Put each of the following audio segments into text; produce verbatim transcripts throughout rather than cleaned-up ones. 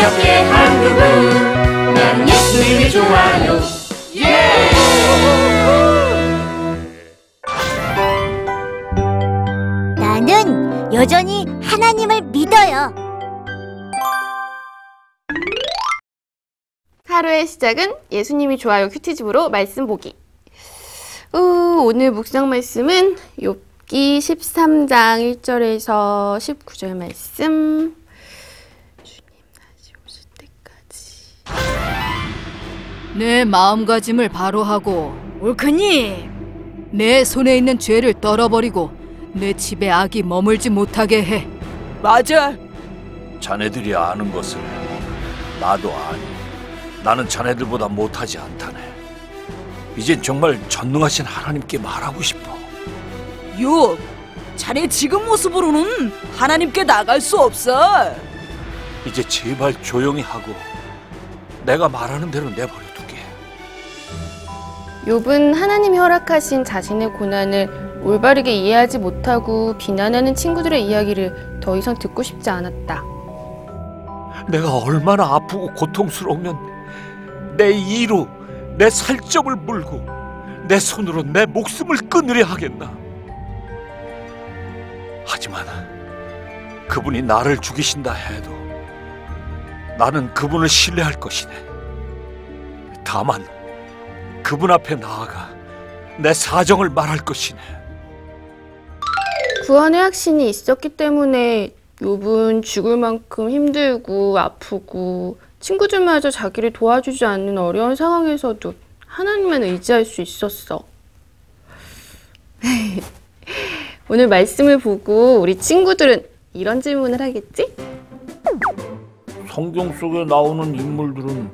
가볍게 한국어 난 예수님이 좋아요. 예! 나는 여전히 하나님을 믿어요. 하루의 시작은 예수님이 좋아요 큐티집으로 말씀 보기. 오, 오늘 묵상 말씀은 욥기 십삼 장 일 절에서 십구 절 말씀. 주님 다시 오실 때까지 내 마음가짐을 바로 하고 옳으니 내 손에 있는 죄를 떨어버리고 내 집에 악이 머물지 못하게 해. 맞아. 자네들이 아는 것을 나도 아니 나는 자네들보다 못하지 않다네. 이젠 정말 전능하신 하나님께 말하고 싶어. 욥, 자네 지금 모습으로는 하나님께 나갈 수 없어. 이제 제발 조용히 하고 내가 말하는 대로 내버려두게. 욥은 하나님이 허락하신 자신의 고난을 올바르게 이해하지 못하고 비난하는 친구들의 이야기를 더 이상 듣고 싶지 않았다. 내가 얼마나 아프고 고통스러우면 내 이로 내 살점을 물고 내 손으로 내 목숨을 끊으려 하겠나. 하지만 그분이 나를 죽이신다 해도 나는 그분을 신뢰할 것이네. 다만 그분 앞에 나아가 내 사정을 말할 것이네. 구원의 확신이 있었기 때문에 욥은 죽을 만큼 힘들고 아프고 친구들마저 자기를 도와주지 않는 어려운 상황에서도 하나님만 의지할 수 있었어. 오늘 말씀을 보고 우리 친구들은 이런 질문을 하겠지? 성경 속에 나오는 인물들은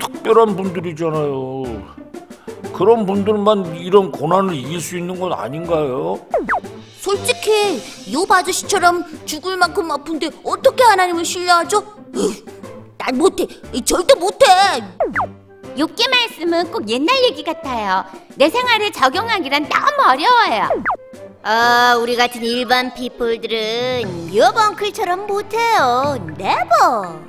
특별한 분들이잖아요. 그런 분들만 이런 고난을 이길 수 있는 건 아닌가요? 솔직히 욥 아저씨처럼 죽을 만큼 아픈데 어떻게 하나님을 신뢰하죠? 난 못해. 절대 못해. 욥기 말씀은 꼭 옛날 얘기 같아요. 내 생활에 적용하기란 너무 어려워요. 아, 우리 같은 일반 피플들은 욥 엉클처럼 못해요. 네버.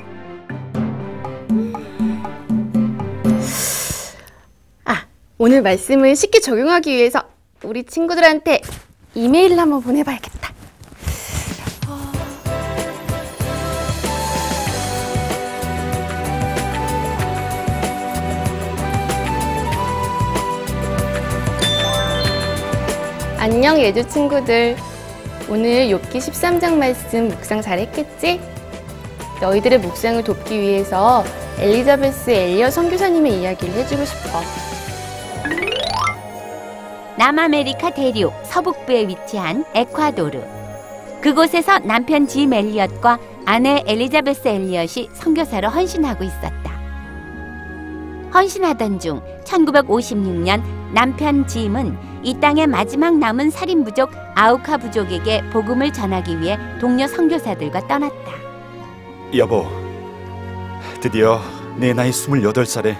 아, 오늘 말씀을 쉽게 적용하기 위해서 우리 친구들한테 이메일을 한번 보내봐야겠다. 안녕 예주 친구들. 오늘 욥기 십삼 장 말씀 묵상 잘했겠지? 너희들의 묵상을 돕기 위해서 엘리자베스 엘리어 선교사님의 이야기를 해주고 싶어. 남아메리카 대륙 서북부에 위치한 에콰도르. 그곳에서 남편 짐 엘리엇과 아내 엘리자베스 엘리엇이 선교사로 헌신하고 있었다. 헌신하던 중 천구백오십육 년 남편 짐은 이 땅의 마지막 남은 살인 부족 아우카 부족에게 복음을 전하기 위해 동료 선교사들과 떠났다. 여보, 드디어 내 나이 스물여덟 살에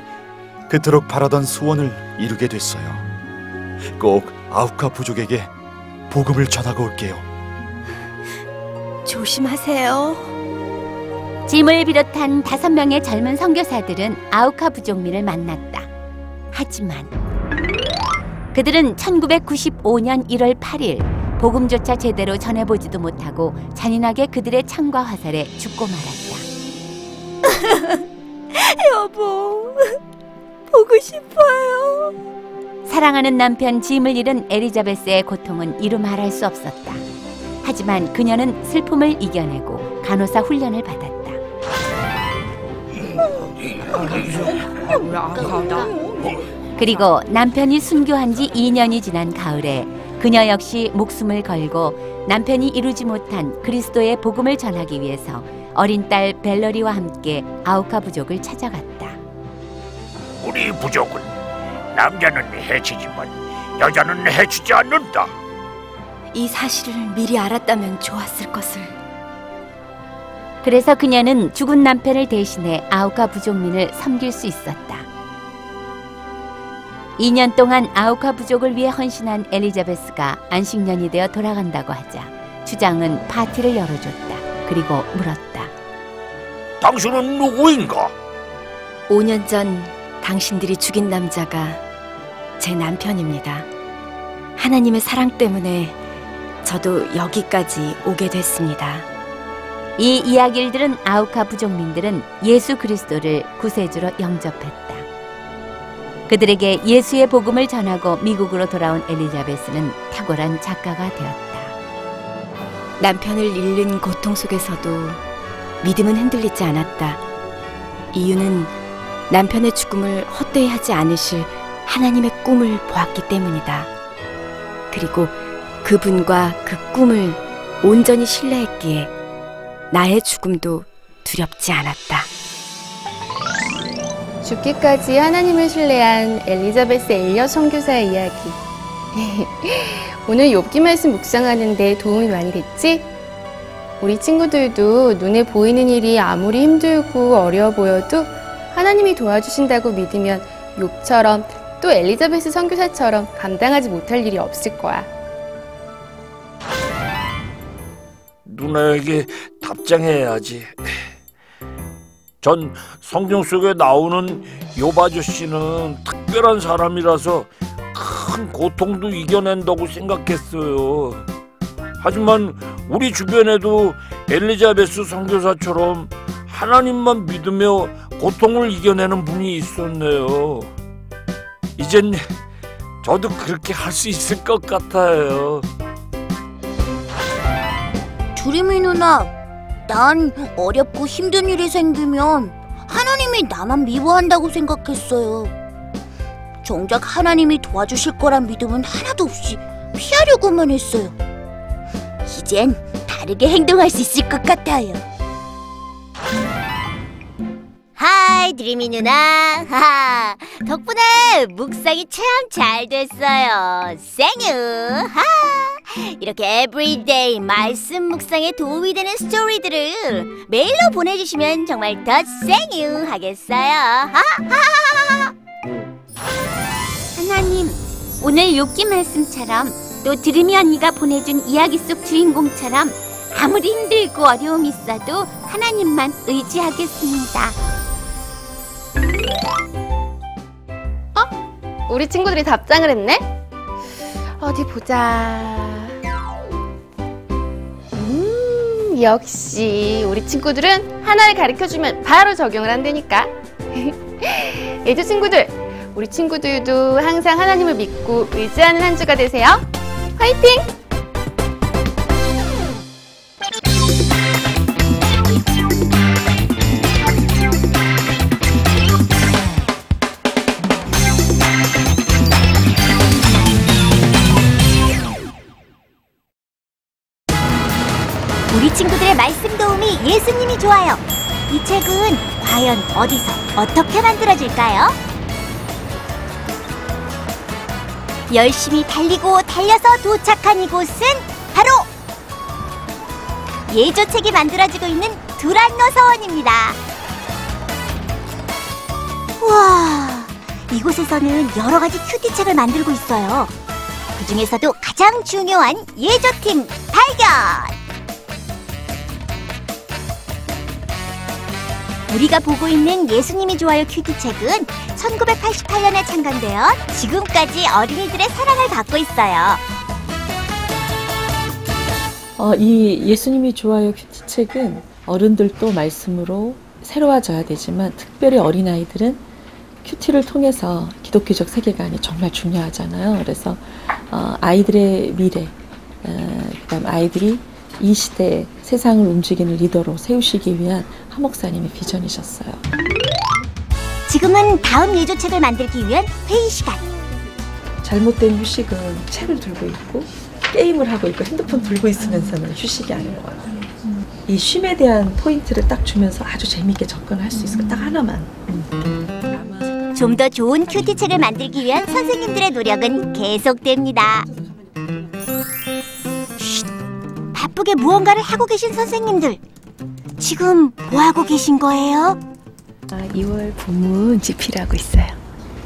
그토록 바라던 소원을 이루게 됐어요. 꼭 아우카 부족에게 복음을 전하고 올게요. 조심하세요. 짐을 비롯한 다섯 명의 젊은 선교사들은 아우카 부족민을 만났다. 하지만 그들은 천구백구십오 년 일 월 팔 일 복음조차 제대로 전해보지도 못하고 잔인하게 그들의 창과 화살에 죽고 말았다. 여보, 보고 싶어요. 사랑하는 남편 짐을 잃은 엘리자베스의 고통은 이루 말할 수 없었다. 하지만 그녀는 슬픔을 이겨내고 간호사 훈련을 받았다. 그리고 남편이 순교한 지 이 년이 지난 가을에 그녀 역시 목숨을 걸고 남편이 이루지 못한 그리스도의 복음을 전하기 위해서 어린 딸 벨러리와 함께 아우카 부족을 찾아갔다. 우리 부족은 남자는 해치지만 여자는 해치지 않는다. 이 사실을 미리 알았다면 좋았을 것을. 그래서 그녀는 죽은 남편을 대신해 아우카 부족민을 섬길 수 있었다. 이 년 동안 아우카 부족을 위해 헌신한 엘리자베스가 안식년이 되어 돌아간다고 하자 주장은 파티를 열어줬다. 그리고 물었다. 당신은 누구인가? 오 년 전 당신들이 죽인 남자가 제 남편입니다. 하나님의 사랑 때문에 저도 여기까지 오게 됐습니다. 이 이야기를 들은 아우카 부족민들은 예수 그리스도를 구세주로 영접했다. 그들에게 예수의 복음을 전하고 미국으로 돌아온 엘리자베스는 탁월한 작가가 되었다. 남편을 잃는 고통 속에서도 믿음은 흔들리지 않았다. 이유는 남편의 죽음을 헛되이 하지 않으실 하나님의 꿈을 보았기 때문이다. 그리고 그분과 그 꿈을 온전히 신뢰했기에 나의 죽음도 두렵지 않았다. 죽기까지 하나님을 신뢰한 엘리자베스 엘리엇 선교사의 이야기. 오늘 욥기 말씀 묵상하는 데 도움이 많이 됐지? 우리 친구들도 눈에 보이는 일이 아무리 힘들고 어려워 보여도 하나님이 도와주신다고 믿으면 욥처럼 또 엘리자베스 선교사처럼 감당하지 못할 일이 없을 거야. 누나에게 답장해야지. 전 성경 속에 나오는 욥 아저씨는 특별한 사람이라서 큰 고통도 이겨낸다고 생각했어요. 하지만 우리 주변에도 엘리자베스 선교사처럼 하나님만 믿으며 고통을 이겨내는 분이 있었네요. 이젠 저도 그렇게 할 수 있을 것 같아요. 두리미 누나, 난 어렵고 힘든 일이 생기면 하나님이 나만 미워한다고 생각했어요. 정작 하나님이 도와주실 거란 믿음은 하나도 없이 피하려고만 했어요. 이젠 다르게 행동할 수 있을 것 같아요. 하이 드리미 누나, 하하. 덕분에 묵상이 참 잘 됐어요. 쌩유. 하하. 이렇게 에브리데이 말씀 묵상에 도움이 되는 스토리들을 메일로 보내주시면 정말 더 쌩유 하겠어요. 하하하하. 하나님, 오늘 욥기 말씀처럼 또 드리미 언니가 보내준 이야기 속 주인공처럼 아무리 힘들고 어려움이 있어도 하나님만 의지하겠습니다. 어? 우리 친구들이 답장을 했네? 어디 보자. 음, 역시 우리 친구들은 하나를 가르쳐주면 바로 적용을 한다니까. 예조 친구들, 우리 친구들도 항상 하나님을 믿고 의지하는 한 주가 되세요. 화이팅! 우리 친구들의 말씀 도우미 예수님이 좋아요. 이 책은 과연 어디서 어떻게 만들어질까요? 열심히 달리고 달려서 도착한 이곳은 바로 예조 책이 만들어지고 있는 두란노 서원입니다. 우와, 이곳에서는 여러 가지 큐티책을 만들고 있어요. 그 중에서도 가장 중요한 예조팀 발견! 우리가 보고 있는 예수님이 좋아요 큐티책은 천구백팔십팔 년에 창간되어 지금까지 어린이들의 사랑을 받고 있어요. 어, 이 예수님이 좋아요 큐티책은 어른들도 말씀으로 새로워져야 되지만 특별히 어린아이들은 큐티를 통해서 기독교적 세계관이 정말 중요하잖아요. 그래서 어, 아이들의 미래, 어, 그다음 아이들이 이 시대에 세상을 움직이는 리더로 세우시기 위한 하 목사님의 비전이셨어요. 지금은 다음 예조책을 만들기 위한 회의 시간. 잘못된 휴식은 책을 들고 있고 게임을 하고 있고 핸드폰 들고 있으면서는 휴식이 아닌 것 같아요. 이 쉼에 대한 포인트를 딱 주면서 아주 재미있게 접근할 수 있을 것, 딱 하나만. 좀 더 좋은 큐티책을 만들기 위한 선생님들의 노력은 계속됩니다. 바쁘게 무언가를 하고 계신 선생님들, 지금 뭐하고 계신 거예요? 아, 이월 본문 집필하고 있어요.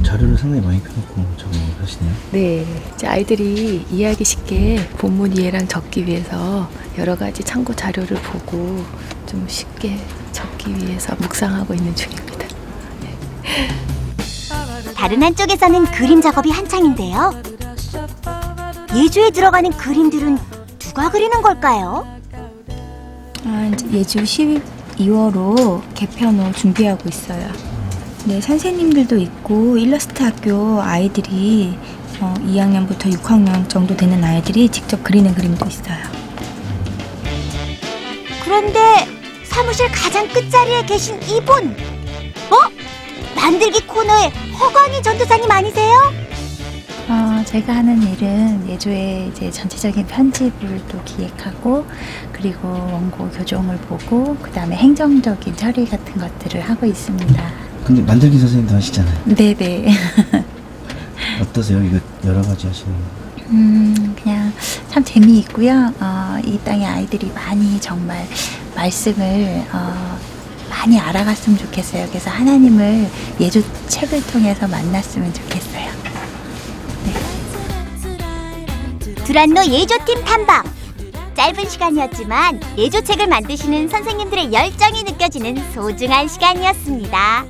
자료를 상당히 많이 펴놓고 작업을 하시네요. 네, 이제 아이들이 이해하기 쉽게 본문 이해랑 적기 위해서 여러 가지 참고 자료를 보고 좀 쉽게 적기 위해서 묵상하고 있는 중입니다. 네. 다른 한쪽에서는 그림 작업이 한창인데요. 예주에 들어가는 그림들은 누가 그리는 걸까요? 아, 이제 예주 십이 월로 개편 후 준비하고 있어요. 네, 선생님들도 있고 일러스트 학교 아이들이 어, 이 학년부터 육 학년 정도 되는 아이들이 직접 그리는 그림도 있어요. 그런데 사무실 가장 끝자리에 계신 이분! 어? 만들기 코너의 허광희 전도사님 아니세요? 어, 제가 하는 일은 예조의 이제 전체적인 편집을 또 기획하고, 그리고 원고 교정을 보고, 그 다음에 행정적인 처리 같은 것들을 하고 있습니다. 근데 만들기 선생님도 하시잖아요. 네네. 어떠세요? 이거 여러 가지 하시는 거? 음, 그냥 참 재미있고요. 어, 이 땅의 아이들이 많이 정말 말씀을 어, 많이 알아갔으면 좋겠어요. 그래서 하나님을 예조 책을 통해서 만났으면 좋겠어요. 네. 두란노 예조팀 탐방. 짧은 시간이었지만 예조 책을 만드시는 선생님들의 열정이 느껴지는 소중한 시간이었습니다.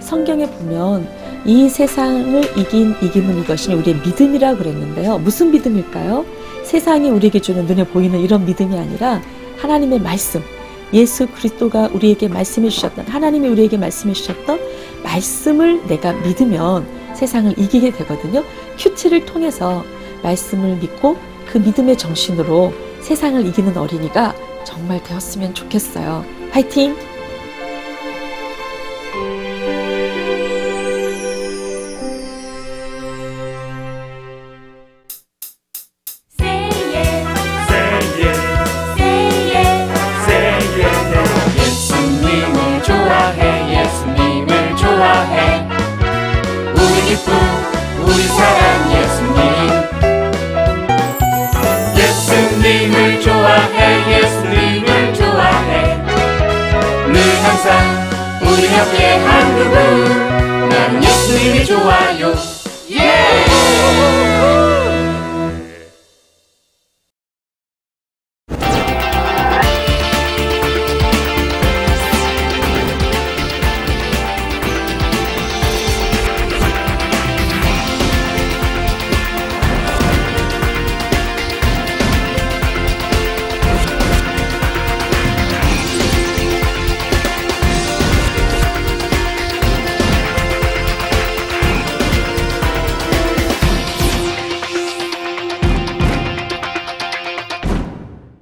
성경에 보면 이 세상을 이긴 이김은 이것이 우리의 믿음이라 그랬는데요. 무슨 믿음일까요? 세상이 우리에게 주는 눈에 보이는 이런 믿음이 아니라 하나님의 말씀, 예수 그리스도가 우리에게 말씀해 주셨던, 하나님이 우리에게 말씀해 주셨던 말씀을 내가 믿으면 세상을 이기게 되거든요. 큐티를 통해서 말씀을 믿고 그 믿음의 정신으로 세상을 이기는 어린이가 정말 되었으면 좋겠어요. 화이팅! 예수님을 좋아해, 예수님을 좋아해. 늘 항상 우리 함께 한 그분, 나는 예수님이 좋아요.